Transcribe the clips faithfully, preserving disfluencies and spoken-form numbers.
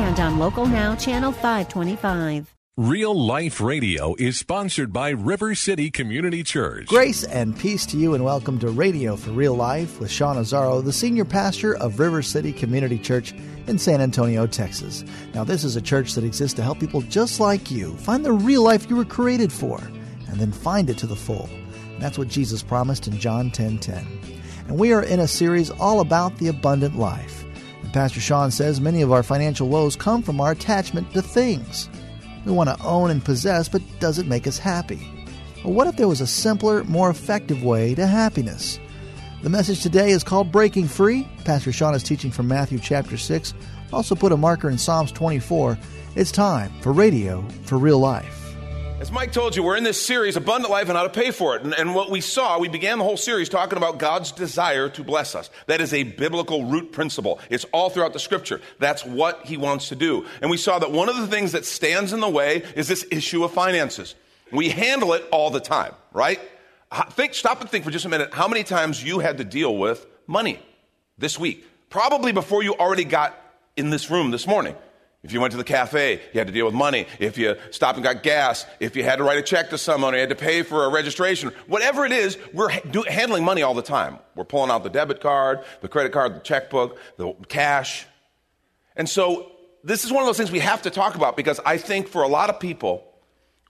and on Local Now, Channel five twenty-five. Real Life Radio is sponsored by River City Community Church. Grace and peace to you, and welcome to Radio for Real Life with Sean Azaro, the senior pastor of River City Community Church in San Antonio, Texas. Now, this is a church that exists to help people just like you find the real life you were created for and then find it to the full. And that's what Jesus promised in John ten ten. And we are in a series all about the abundant life. And Pastor Sean says many of our financial woes come from our attachment to things. We want to own and possess, but does it make us happy? Well, what if there was a simpler, more effective way to happiness? The message today is called Breaking Free. Pastor Sean is teaching from Matthew chapter six. Also put a marker in Psalms twenty-four. It's time for Radio for Real Life. As Mike told you, we're in this series, Abundant Life and How to Pay for It. And, and what we saw, we began the whole series talking about God's desire to bless us. That is a biblical root principle. It's all throughout the Scripture. That's what He wants to do. And we saw that one of the things that stands in the way is this issue of finances. We handle it all the time, right? Think, stop and think for just a minute how many times you had to deal with money this week. Probably before you already got in this room this morning. If you went to the cafe, you had to deal with money. If you stopped and got gas, if you had to write a check to someone, or you had to pay for a registration, whatever it is, we're do, handling money all the time. We're pulling out the debit card, the credit card, the checkbook, the cash. And so this is one of those things we have to talk about, because I think for a lot of people,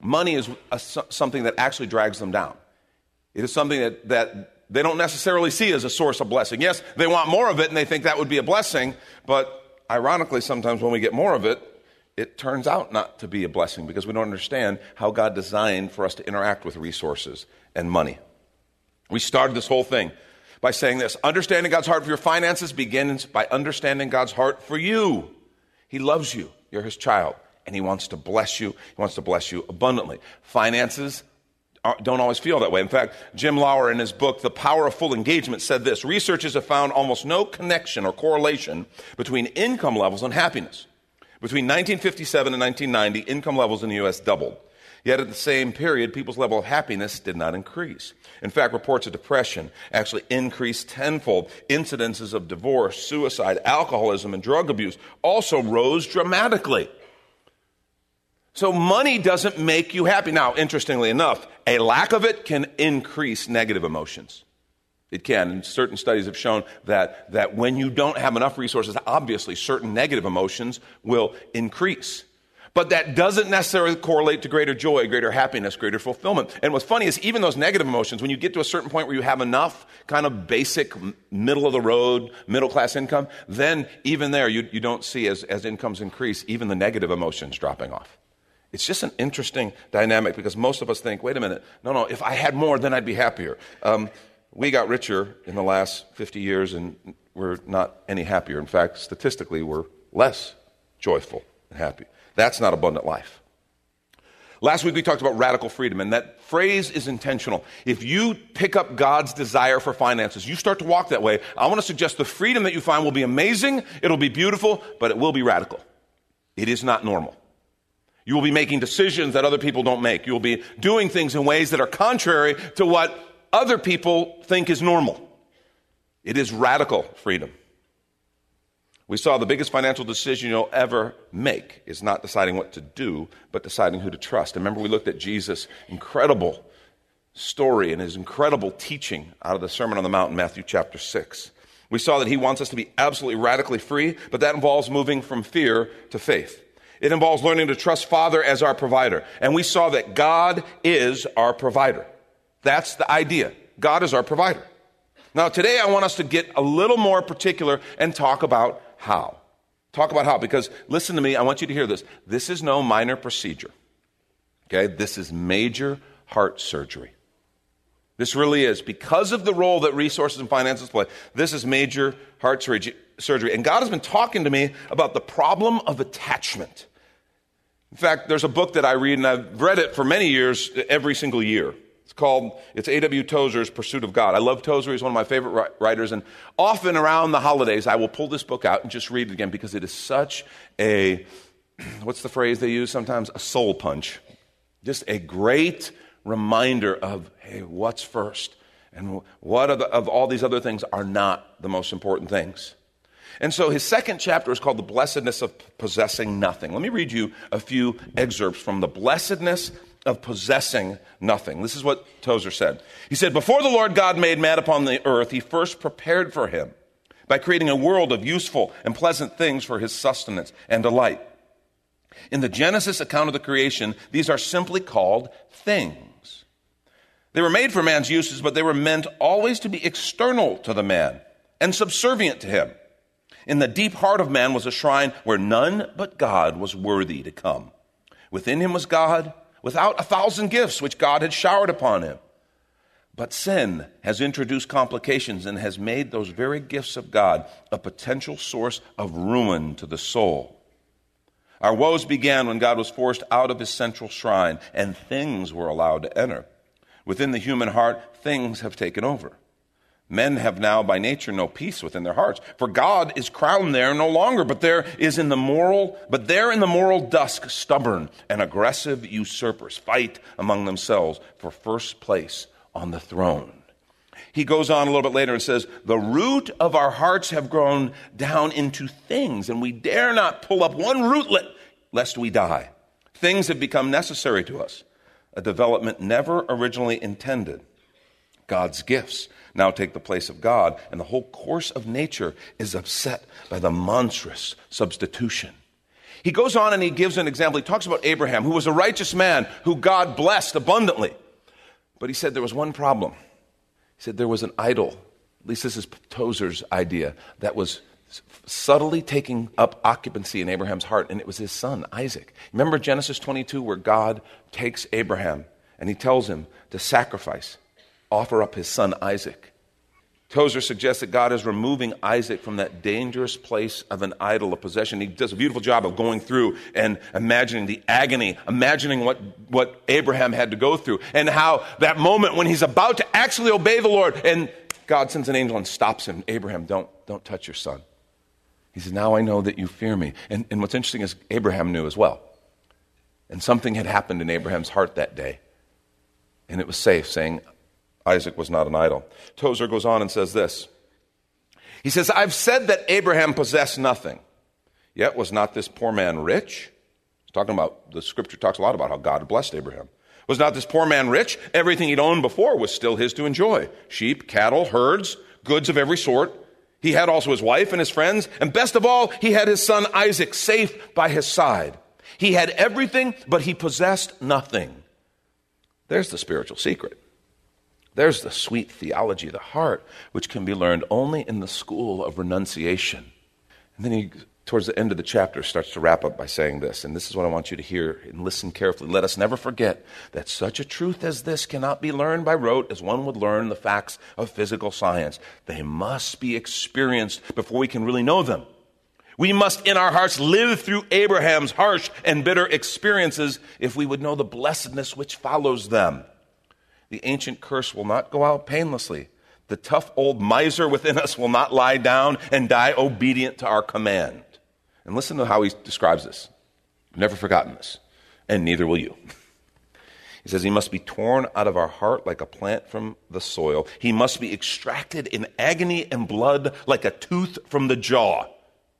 money is a, something that actually drags them down. It is something that, that they don't necessarily see as a source of blessing. Yes, they want more of it, and they think that would be a blessing, but ironically, sometimes when we get more of it, it turns out not to be a blessing, because we don't understand how God designed for us to interact with resources and money. We started this whole thing by saying this: understanding God's heart for your finances begins by understanding God's heart for you. He loves you. You're His child, and He wants to bless you. He wants to bless you abundantly. Finances don't always feel that way. In fact, Jim Lauer, in his book, The Power of Full Engagement, said this: researchers have found almost no connection or correlation between income levels and happiness. Between nineteen fifty-seven and nineteen ninety, income levels in the U S doubled. Yet at the same period, people's level of happiness did not increase. In fact, reports of depression actually increased tenfold. Incidences of divorce, suicide, alcoholism, and drug abuse also rose dramatically. So money doesn't make you happy. Now, interestingly enough, a lack of it can increase negative emotions. It can. And certain studies have shown that, that when you don't have enough resources, obviously certain negative emotions will increase. But that doesn't necessarily correlate to greater joy, greater happiness, greater fulfillment. And what's funny is even those negative emotions, when you get to a certain point where you have enough kind of basic middle-of-the-road, middle-class income, then even there you, you don't see, as, as incomes increase, even the negative emotions dropping off. It's just an interesting dynamic, because most of us think, wait a minute, no, no, if I had more, then I'd be happier. Um, we got richer in the last fifty years, and we're not any happier. In fact, statistically, we're less joyful and happy. That's not abundant life. Last week, we talked about radical freedom, and that phrase is intentional. If you pick up God's desire for finances, you start to walk that way, I want to suggest the freedom that you find will be amazing, it'll be beautiful, but it will be radical. It is not normal. You will be making decisions that other people don't make. You will be doing things in ways that are contrary to what other people think is normal. It is radical freedom. We saw the biggest financial decision you'll ever make is not deciding what to do, but deciding who to trust. And remember, we looked at Jesus' incredible story and His incredible teaching out of the Sermon on the Mount in Matthew chapter six. We saw that He wants us to be absolutely radically free, but that involves moving from fear to faith. It involves learning to trust Father as our provider. And we saw that God is our provider. That's the idea. God is our provider. Now, today I want us to get a little more particular and talk about how. Talk about how, because listen to me, I want you to hear this. This is no minor procedure. Okay? This is major heart surgery. This really is. Because of the role that resources and finances play, this is major heart surgery. And God has been talking to me about the problem of attachment. In fact, there's a book that I read, and I've read it for many years, every single year. It's called, it's A W Tozer's Pursuit of God. I love Tozer. He's one of my favorite writers. And often around the holidays, I will pull this book out and just read it again because it is such a, what's the phrase they use sometimes? A soul punch. Just a great reminder of, hey, what's first? And what of, the, of all these other things are not the most important things? And so his second chapter is called The Blessedness of Possessing Nothing. Let me read you a few excerpts from The Blessedness of Possessing Nothing. This is what Tozer said. He said, "Before the Lord God made man upon the earth, he first prepared for him by creating a world of useful and pleasant things for his sustenance and delight. In the Genesis account of the creation, these are simply called things. They were made for man's uses, but they were meant always to be external to the man and subservient to him. In the deep heart of man was a shrine where none but God was worthy to come. Within him was God, without a thousand gifts which God had showered upon him. But sin has introduced complications and has made those very gifts of God a potential source of ruin to the soul. Our woes began when God was forced out of his central shrine and things were allowed to enter. Within the human heart, things have taken over. Men have now by nature no peace within their hearts, for God is crowned there no longer, but there is in the moral, but there in the moral dusk stubborn and aggressive usurpers fight among themselves for first place on the throne." He goes on a little bit later and says, "The root of our hearts have grown down into things, and we dare not pull up one rootlet lest we die. Things have become necessary to us, a development never originally intended. God's gifts now take the place of God, and the whole course of nature is upset by the monstrous substitution." He goes on and he gives an example. He talks about Abraham, who was a righteous man who God blessed abundantly. But he said there was one problem. He said there was an idol, at least this is Tozer's idea, that was subtly taking up occupancy in Abraham's heart, and it was his son, Isaac. Remember Genesis twenty-two, where God takes Abraham and he tells him to sacrifice, offer up his son Isaac. Tozer suggests that God is removing Isaac from that dangerous place of an idol of possession. He does a beautiful job of going through and imagining the agony, imagining what, what Abraham had to go through, and how that moment when he's about to actually obey the Lord, and God sends an angel and stops him. Abraham, don't, don't touch your son. He says, now I know that you fear me. And, and what's interesting is Abraham knew as well. And something had happened in Abraham's heart that day. And it was safe, saying, Isaac was not an idol. Tozer goes on and says this. He says, "I've said that Abraham possessed nothing, yet was not this poor man rich?" He's talking about, the scripture talks a lot about how God blessed Abraham. "Was not this poor man rich? Everything he'd owned before was still his to enjoy. Sheep, cattle, herds, goods of every sort. He had also his wife and his friends, and best of all, he had his son Isaac safe by his side. He had everything, but he possessed nothing." There's the spiritual secret. There's the sweet theology of the heart, which can be learned only in the school of renunciation. And then he, towards the end of the chapter, starts to wrap up by saying this, and this is what I want you to hear and listen carefully. "Let us never forget that such a truth as this cannot be learned by rote as one would learn the facts of physical science. They must be experienced before we can really know them. We must in our hearts live through Abraham's harsh and bitter experiences if we would know the blessedness which follows them. The ancient curse will not go out painlessly. The tough old miser within us will not lie down and die obedient to our command." And listen to how he describes this. "I've never forgotten this, and neither will you." He says, "He must be torn out of our heart like a plant from the soil. He must be extracted in agony and blood like a tooth from the jaw."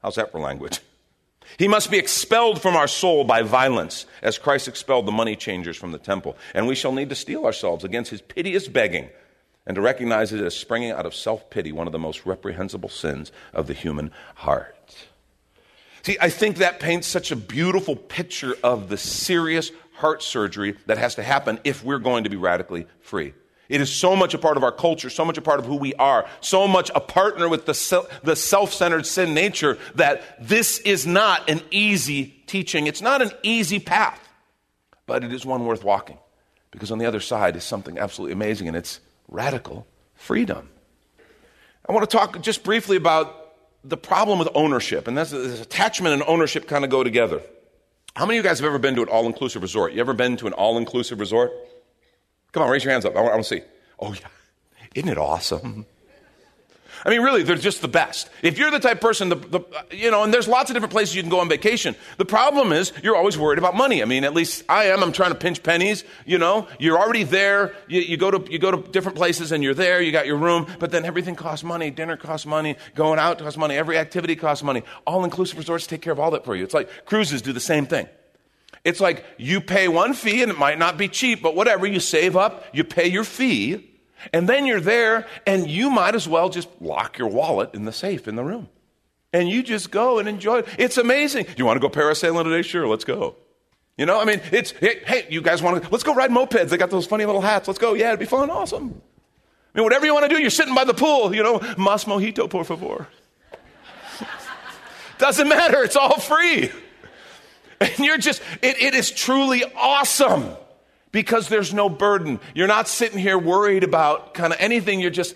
How's that for language? "He must be expelled from our soul by violence, as Christ expelled the money changers from the temple. And we shall need to steel ourselves against his piteous begging and to recognize it as springing out of self-pity, one of the most reprehensible sins of the human heart." See, I think that paints such a beautiful picture of the serious heart surgery that has to happen if we're going to be radically free. It is so much a part of our culture, so much a part of who we are, so much a partner with the the self-centered sin nature that this is not an easy teaching. It's not an easy path, but it is one worth walking, because on the other side is something absolutely amazing, and it's radical freedom. I want to talk just briefly about the problem with ownership, and that's this attachment and ownership kind of go together. How many of you guys have ever been to an all-inclusive resort? You ever been to an all-inclusive resort? Come on, raise your hands up. I want, I want to see. Oh, yeah. Isn't it awesome? I mean, really, they're just the best. If you're the type of person, the, the, you know, and there's lots of different places you can go on vacation. The problem is you're always worried about money. I mean, at least I am. I'm trying to pinch pennies. You know, you're already there. You, you go to you go to different places and you're there. You got your room, but then everything costs money. Dinner costs money. Going out costs money. Every activity costs money. All-inclusive resorts take care of all that for you. It's like cruises do the same thing. It's like you pay one fee, and it might not be cheap, but whatever. You save up. You pay your fee. And then you're there, and you might as well just lock your wallet in the safe in the room. And you just go and enjoy it. It's amazing. Do you want to go parasailing today? Sure, let's go. You know, I mean, it's, it, hey, you guys want to, let's go ride mopeds. They got those funny little hats. Let's go. Yeah, it'd be fun. Awesome. I mean, whatever you want to do, you're sitting by the pool, you know, mas mojito, por favor. Doesn't matter. It's all free. And you're just, it, it is truly awesome. Because there's no burden. You're not sitting here worried about kind of anything. You're just,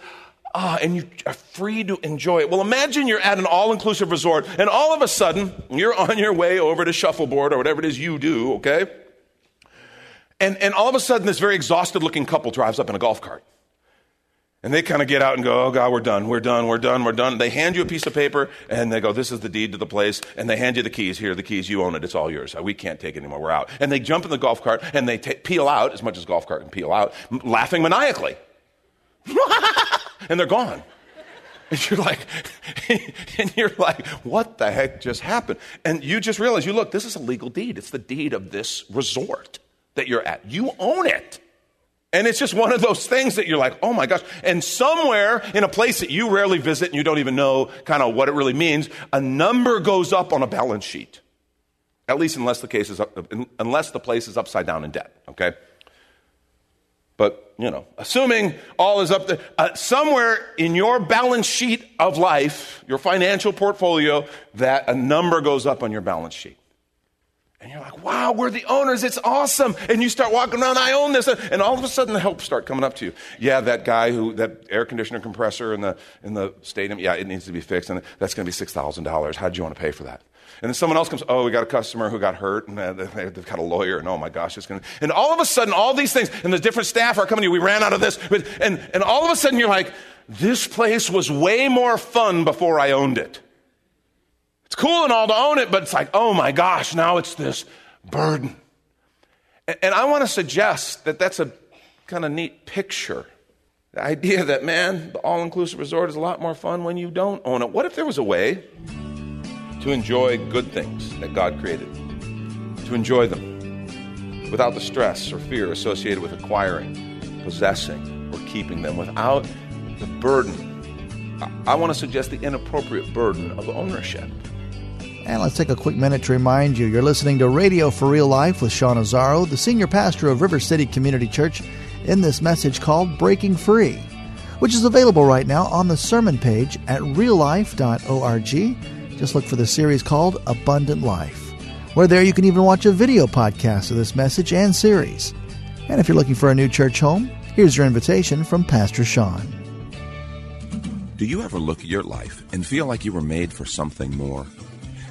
ah, and you are free to enjoy it. Well, imagine you're at an all-inclusive resort, and all of a sudden, you're on your way over to shuffleboard or whatever it is you do, okay? And, and all of a sudden, this very exhausted-looking couple drives up in a golf cart. And they kind of get out and go, oh, God, we're done, we're done, we're done, we're done. They hand you a piece of paper, and they go, this is the deed to the place. And they hand you the keys. Here are the keys. You own it. It's all yours. We can't take it anymore. We're out. And they jump in the golf cart, and they t- peel out, as much as golf cart can peel out, m- laughing maniacally. And they're gone. And you're like, and you're like, what the heck just happened? And you just realize, you look, this is a legal deed. It's the deed of this resort that you're at. You own it. And it's just one of those things that you're like, oh my gosh. And somewhere in a place that you rarely visit and you don't even know kind of what it really means, a number goes up on a balance sheet. At least unless the case is up, unless the place is upside down in debt, okay? But, you know, assuming all is up there, uh, somewhere in your balance sheet of life, your financial portfolio, that a number goes up on your balance sheet. And you're like, wow, we're the owners. It's awesome. And you start walking around, I own this. And all of a sudden, the help start coming up to you. Yeah, that guy who, that air conditioner compressor in the in the stadium, yeah, it needs to be fixed. And that's going to be six thousand dollars. How did you want to pay for that? And then someone else comes, oh, we got a customer who got hurt. And they've got a lawyer. And oh, my gosh, it's going to. And all of a sudden, all these things. And the different staff are coming to you. We ran out of this. And, and all of a sudden, you're like, this place was way more fun before I owned it. It's cool and all to own it, but it's like, oh my gosh, now it's this burden. And I want to suggest that that's a kind of neat picture. The idea that, man, the all-inclusive resort is a lot more fun when you don't own it. What if there was a way to enjoy good things that God created, to enjoy them without the stress or fear associated with acquiring, possessing, or keeping them, without the burden. I want to suggest the inappropriate burden of ownership. And let's take a quick minute to remind you, you're listening to Radio for Real Life with Sean Azaro, the senior pastor of River City Community Church, in this message called Breaking Free, which is available right now on the sermon page at real life dot org. Just look for the series called Abundant Life, where there you can even watch a video podcast of this message and series. And if you're looking for a new church home, here's your invitation from Pastor Sean. Do you ever look at your life and feel like you were made for something more?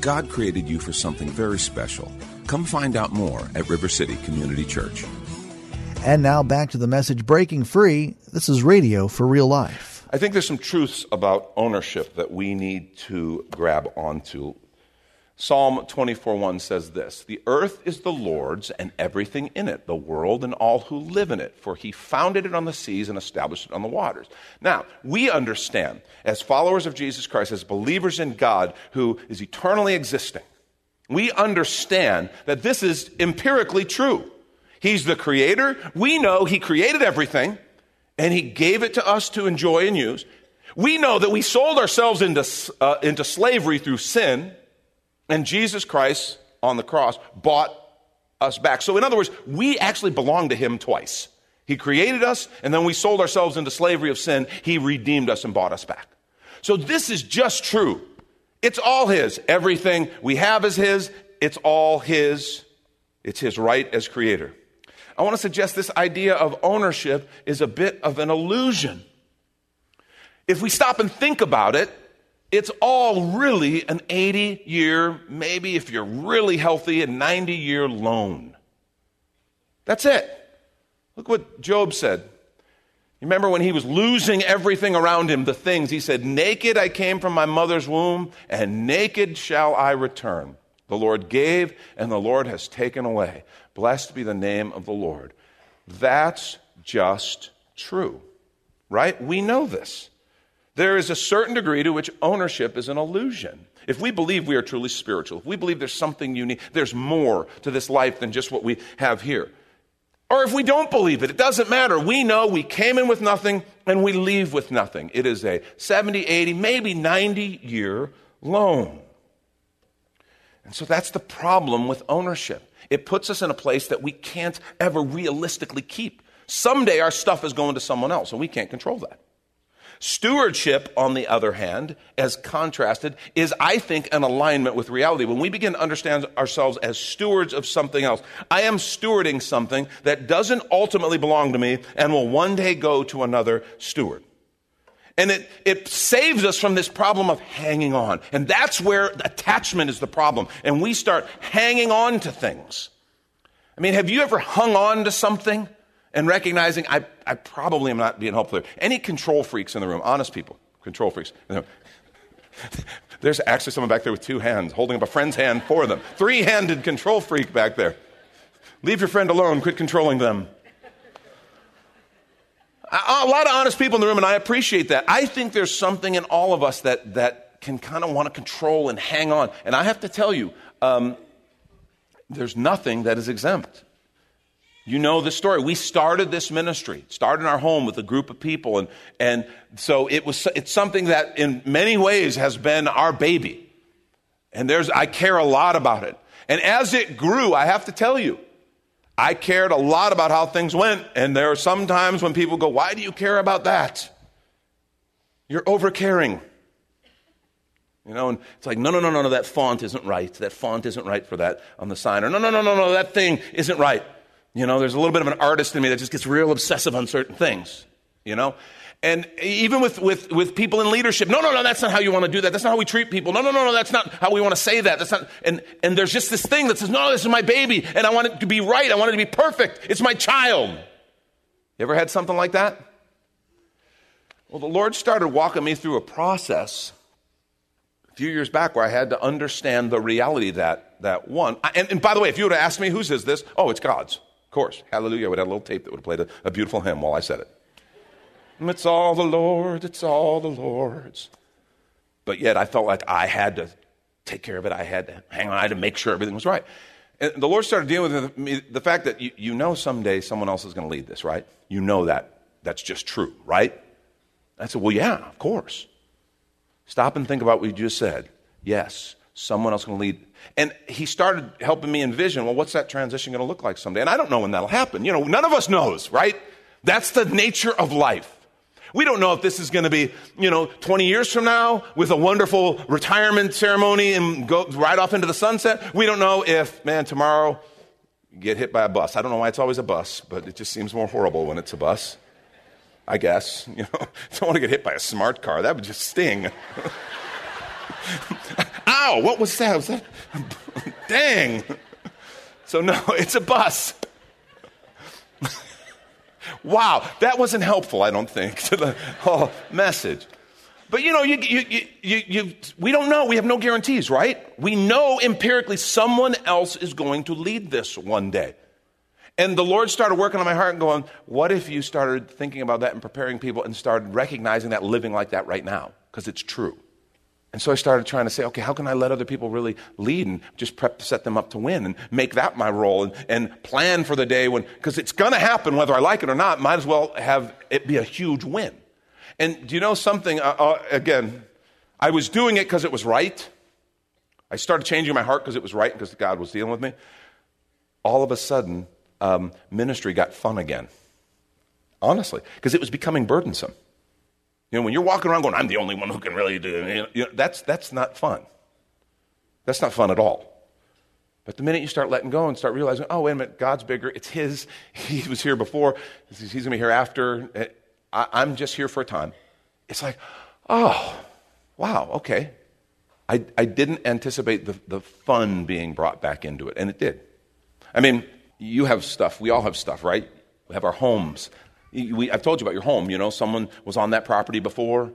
God created you for something very special. Come find out more at River City Community Church. And now back to the message, Breaking Free. This is Radio for Real Life. I think there's some truths about ownership that we need to grab onto Psalm twenty-four one says this, "The earth is the Lord's and everything in it, the world and all who live in it, for he founded it on the seas and established it on the waters." Now, we understand, as followers of Jesus Christ, as believers in God who is eternally existing, we understand that this is empirically true. He's the creator. We know he created everything, and he gave it to us to enjoy and use. We know that we sold ourselves into, uh, into slavery through sin, and Jesus Christ on the cross bought us back. So in other words, we actually belong to him twice. He created us, and then we sold ourselves into slavery of sin. He redeemed us and bought us back. So this is just true. It's all his. Everything we have is his. It's all his. It's his right as creator. I want to suggest this idea of ownership is a bit of an illusion. If we stop and think about it, it's all really an eighty-year, maybe if you're really healthy, a ninety-year loan. That's it. Look what Job said. You remember when he was losing everything around him, the things, he said, "Naked I came from my mother's womb, and naked shall I return. The Lord gave, and the Lord has taken away. Blessed be the name of the Lord." That's just true, right? We know this. There is a certain degree to which ownership is an illusion. If we believe we are truly spiritual, if we believe there's something unique, there's more to this life than just what we have here. Or if we don't believe it, it doesn't matter. We know we came in with nothing and we leave with nothing. It is a seventy, eighty, maybe ninety-year loan. And so that's the problem with ownership. It puts us in a place that we can't ever realistically keep. Someday our stuff is going to someone else, and we can't control that. Stewardship, on the other hand, as contrasted, is, I think, an alignment with reality. When we begin to understand ourselves as stewards of something else, I am stewarding something that doesn't ultimately belong to me and will one day go to another steward. And it, it saves us from this problem of hanging on. And that's where attachment is the problem. And we start hanging on to things. I mean, have you ever hung on to something and recognizing, I, I probably am not being helpful there? Any control freaks in the room? Honest people, control freaks. There's actually someone back there with two hands, holding up a friend's hand for them. Three-handed control freak back there. Leave your friend alone. Quit controlling them. A lot of honest people in the room, and I appreciate that. I think there's something in all of us that that can kind of want to control and hang on. And I have to tell you, um, there's nothing that is exempt. You know the story. We started this ministry, started in our home with a group of people, and and so it was. It's something that in many ways has been our baby. And there's I care a lot about it. And as it grew, I have to tell you, I cared a lot about how things went, and there are some times when people go, "Why do you care about that? You're overcaring." You know, and it's like, no, no, no, no, no, that font isn't right. That font isn't right for that on the sign. Or no, no, no, no, no, that thing isn't right. You know, there's a little bit of an artist in me that just gets real obsessive on certain things, you know. And even with, with, with people in leadership, no, no, no, that's not how you want to do that. That's not how we treat people. No, no, no, no, that's not how we want to say that. That's not. And, and there's just this thing that says, no, this is my baby, and I want it to be right. I want it to be perfect. It's my child. You ever had something like that? Well, the Lord started walking me through a process a few years back where I had to understand the reality that, that one. I, and, and by the way, if you would have asked me, whose is this? Oh, it's God's. Of course. Hallelujah. I would have had a little tape that would have played a, a beautiful hymn while I said it. It's all the Lord, it's all the Lord's. But yet I felt like I had to take care of it. I had to hang on. I had to make sure everything was right. And the Lord started dealing with me the fact that you, you know someday someone else is going to lead this, right? You know that. That's just true, right? I said, well, yeah, of course. Stop and think about what you just said. Yes, someone else is going to lead. And he started helping me envision, well, what's that transition going to look like someday? And I don't know when that'll happen. You know, none of us knows, right? That's the nature of life. We don't know if this is going to be, you know, twenty years from now with a wonderful retirement ceremony and go right off into the sunset. We don't know if, man, tomorrow you get hit by a bus. I don't know why it's always a bus, but it just seems more horrible when it's a bus, I guess. You know, I don't want to get hit by a smart car. That would just sting. Ow, what was that? Was that? Dang. So no, it's a bus. Wow, that wasn't helpful, I don't think, to the whole message. But you know, you, you, you, you, you, we don't know. We have no guarantees, right? We know empirically someone else is going to lead this one day. And the Lord started working on my heart and going, what if you started thinking about that and preparing people and started recognizing that, living like that right now? Because it's true. And so I started trying to say, okay, how can I let other people really lead and just prep, set them up to win and make that my role and, and plan for the day when, because it's going to happen whether I like it or not, might as well have it be a huge win. And do you know something? Uh, uh, again, I was doing it because it was right. I started changing my heart because it was right, because God was dealing with me. All of a sudden, um, ministry got fun again. Honestly, because it was becoming burdensome. You know, when you're walking around going, I'm the only one who can really do it, you know, that's, that's not fun. That's not fun at all. But the minute you start letting go and start realizing, oh, wait a minute, God's bigger. It's his. He was here before. He's going to be here after. I, I'm just here for a time. It's like, oh, wow, okay. I, I didn't anticipate the, the fun being brought back into it, and it did. I mean, you have stuff. We all have stuff, right? We have our homes. We, I've told you about your home, you know, someone was on that property before,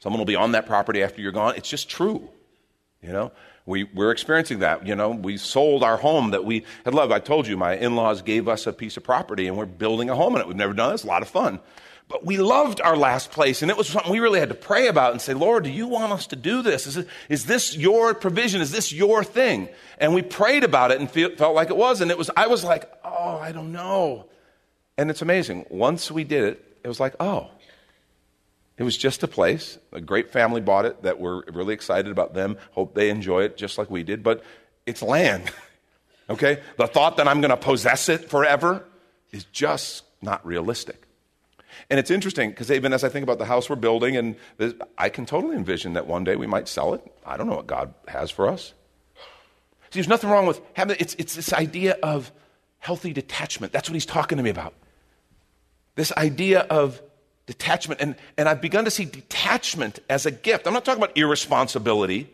someone will be on that property after you're gone. It's just true, you know. We, we're experiencing that, you know. We sold our home that we had loved. I told you, my in-laws gave us a piece of property, and we're building a home in it. We've never done this, a lot of fun. But we loved our last place, and it was something we really had to pray about and say, Lord, do you want us to do this? Is, it, is this your provision? Is this your thing? And we prayed about it and feel, felt like it was, and it was. I was like, oh, I don't know. And it's amazing. Once we did it, it was like, oh, it was just a place. A great family bought it that we're really excited about them. Hope they enjoy it just like we did. But it's land, okay? The thought that I'm going to possess it forever is just not realistic. And it's interesting because even as I think about the house we're building, and this, I can totally envision that one day we might sell it. I don't know what God has for us. See, there's nothing wrong with having it. It's, it's this idea of healthy detachment. That's what he's talking to me about. This idea of detachment, and, and I've begun to see detachment as a gift. I'm not talking about irresponsibility.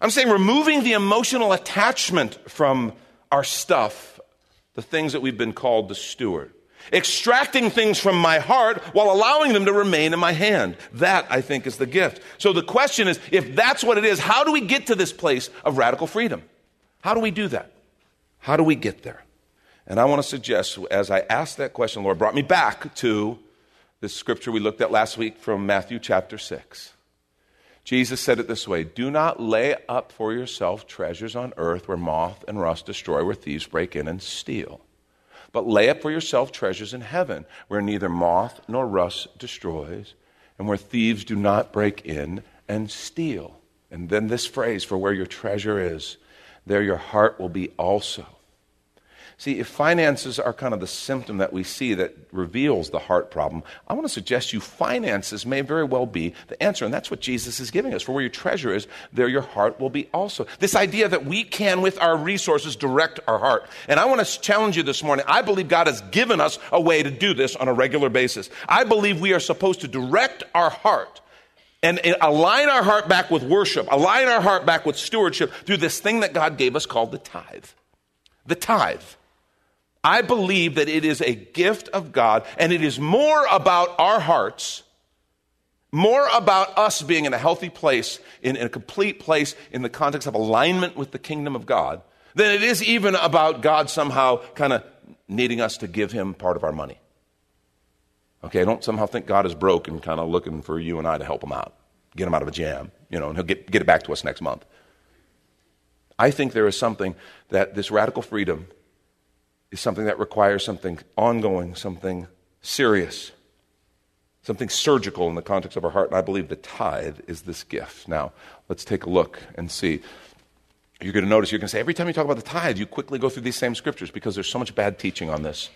I'm saying removing the emotional attachment from our stuff, the things that we've been called to steward. Extracting things from my heart while allowing them to remain in my hand. That, I think, is the gift. So the question is, if that's what it is, how do we get to this place of radical freedom? How do we do that? How do we get there? And I want to suggest, as I asked that question, Lord brought me back to this scripture we looked at last week from Matthew chapter six. Jesus said it this way, do not lay up for yourself treasures on earth where moth and rust destroy, where thieves break in and steal. But lay up for yourself treasures in heaven where neither moth nor rust destroys and where thieves do not break in and steal. And then this phrase, for where your treasure is, there your heart will be also. See, if finances are kind of the symptom that we see that reveals the heart problem, I want to suggest you finances may very well be the answer. And that's what Jesus is giving us. For where your treasure is, there your heart will be also. This idea that we can, with our resources, direct our heart. And I want to challenge you this morning. I believe God has given us a way to do this on a regular basis. I believe we are supposed to direct our heart and align our heart back with worship, align our heart back with stewardship through this thing that God gave us called the tithe. The tithe. I believe that it is a gift of God, and it is more about our hearts, more about us being in a healthy place, in, in a complete place in the context of alignment with the kingdom of God, than it is even about God somehow kind of needing us to give him part of our money. Okay, I don't somehow think God is broke and kind of looking for you and I to help him out, get him out of a jam, you know, and he'll get, get it back to us next month. I think there is something that this radical freedom is something that requires something ongoing, something serious, something surgical in the context of our heart. And I believe the tithe is this gift. Now, let's take a look and see. You're going to notice, you're going to say, every time you talk about the tithe, you quickly go through these same scriptures because there's so much bad teaching on this.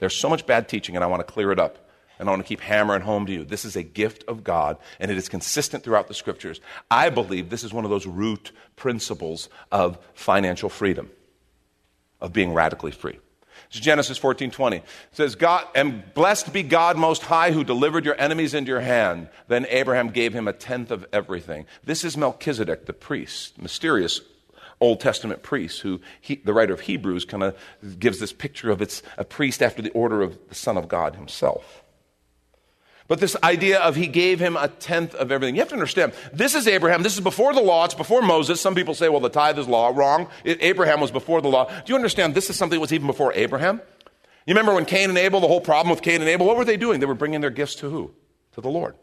There's so much bad teaching, and I want to clear it up. And I want to keep hammering home to you. This is a gift of God, and it is consistent throughout the scriptures. I believe this is one of those root principles of financial freedom, of being radically free. It's Genesis fourteen twenty. It says, God, and blessed be God most high who delivered your enemies into your hand. Then Abraham gave him a tenth of everything. This is Melchizedek, the priest, mysterious Old Testament priest, who he, the writer of Hebrews kind of gives this picture of it's a priest after the order of the Son of God himself. But this idea of he gave him a tenth of everything. You have to understand, this is Abraham. This is before the law. It's before Moses. Some people say, well, the tithe is law. Wrong. It, Abraham was before the law. Do you understand this is something that was even before Abraham? You remember when Cain and Abel, the whole problem with Cain and Abel, what were they doing? They were bringing their gifts to who? To the Lord.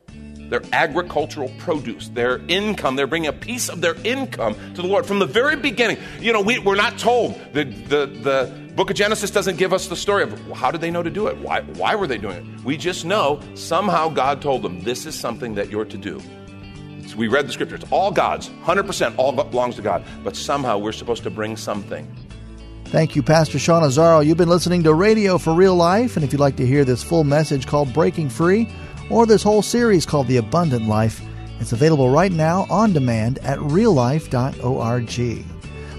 Their agricultural produce, their income. They're bringing a piece of their income to the Lord. From the very beginning, you know, we, we're not told. The, the, the book of Genesis doesn't give us the story of well, how did they know to do it? Why, why were they doing it? We just know somehow God told them, this is something that you're to do. So we read the scripture. It's all God's. one hundred percent all belongs to God. But somehow we're supposed to bring something. Thank you, Pastor Sean Azaro. You've been listening to Radio for Real Life. And if you'd like to hear this full message called Breaking Free, or this whole series called The Abundant Life, it's available right now on demand at real life dot org.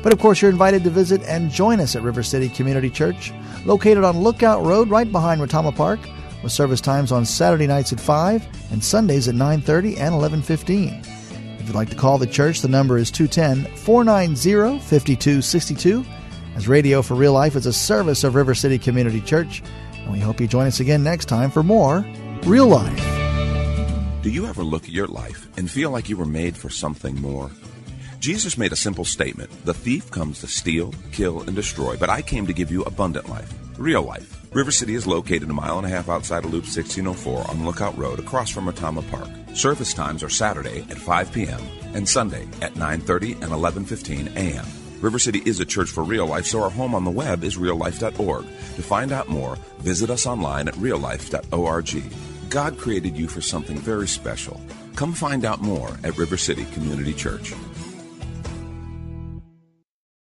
But of course, you're invited to visit and join us at River City Community Church, located on Lookout Road right behind Rotama Park, with service times on Saturday nights at five and Sundays at nine thirty and eleven fifteen. If you'd like to call the church, the number is two one zero, four nine zero, five two six two, as Radio for Real Life is a service of River City Community Church, and we hope you join us again next time for more Real Life. Do you ever look at your life and feel like you were made for something more? Jesus made a simple statement. The thief comes to steal, kill, and destroy, but I came to give you abundant life, real life. River City is located a mile and a half outside of Loop sixteen oh four on Lookout Road across from Rotama Park. Service times are Saturday at five p.m. and Sunday at nine thirty and eleven fifteen a.m. River City is a church for real life, so our home on the web is real life dot org. To find out more, visit us online at real life dot org. God created you for something very special. Come find out more at River City Community Church.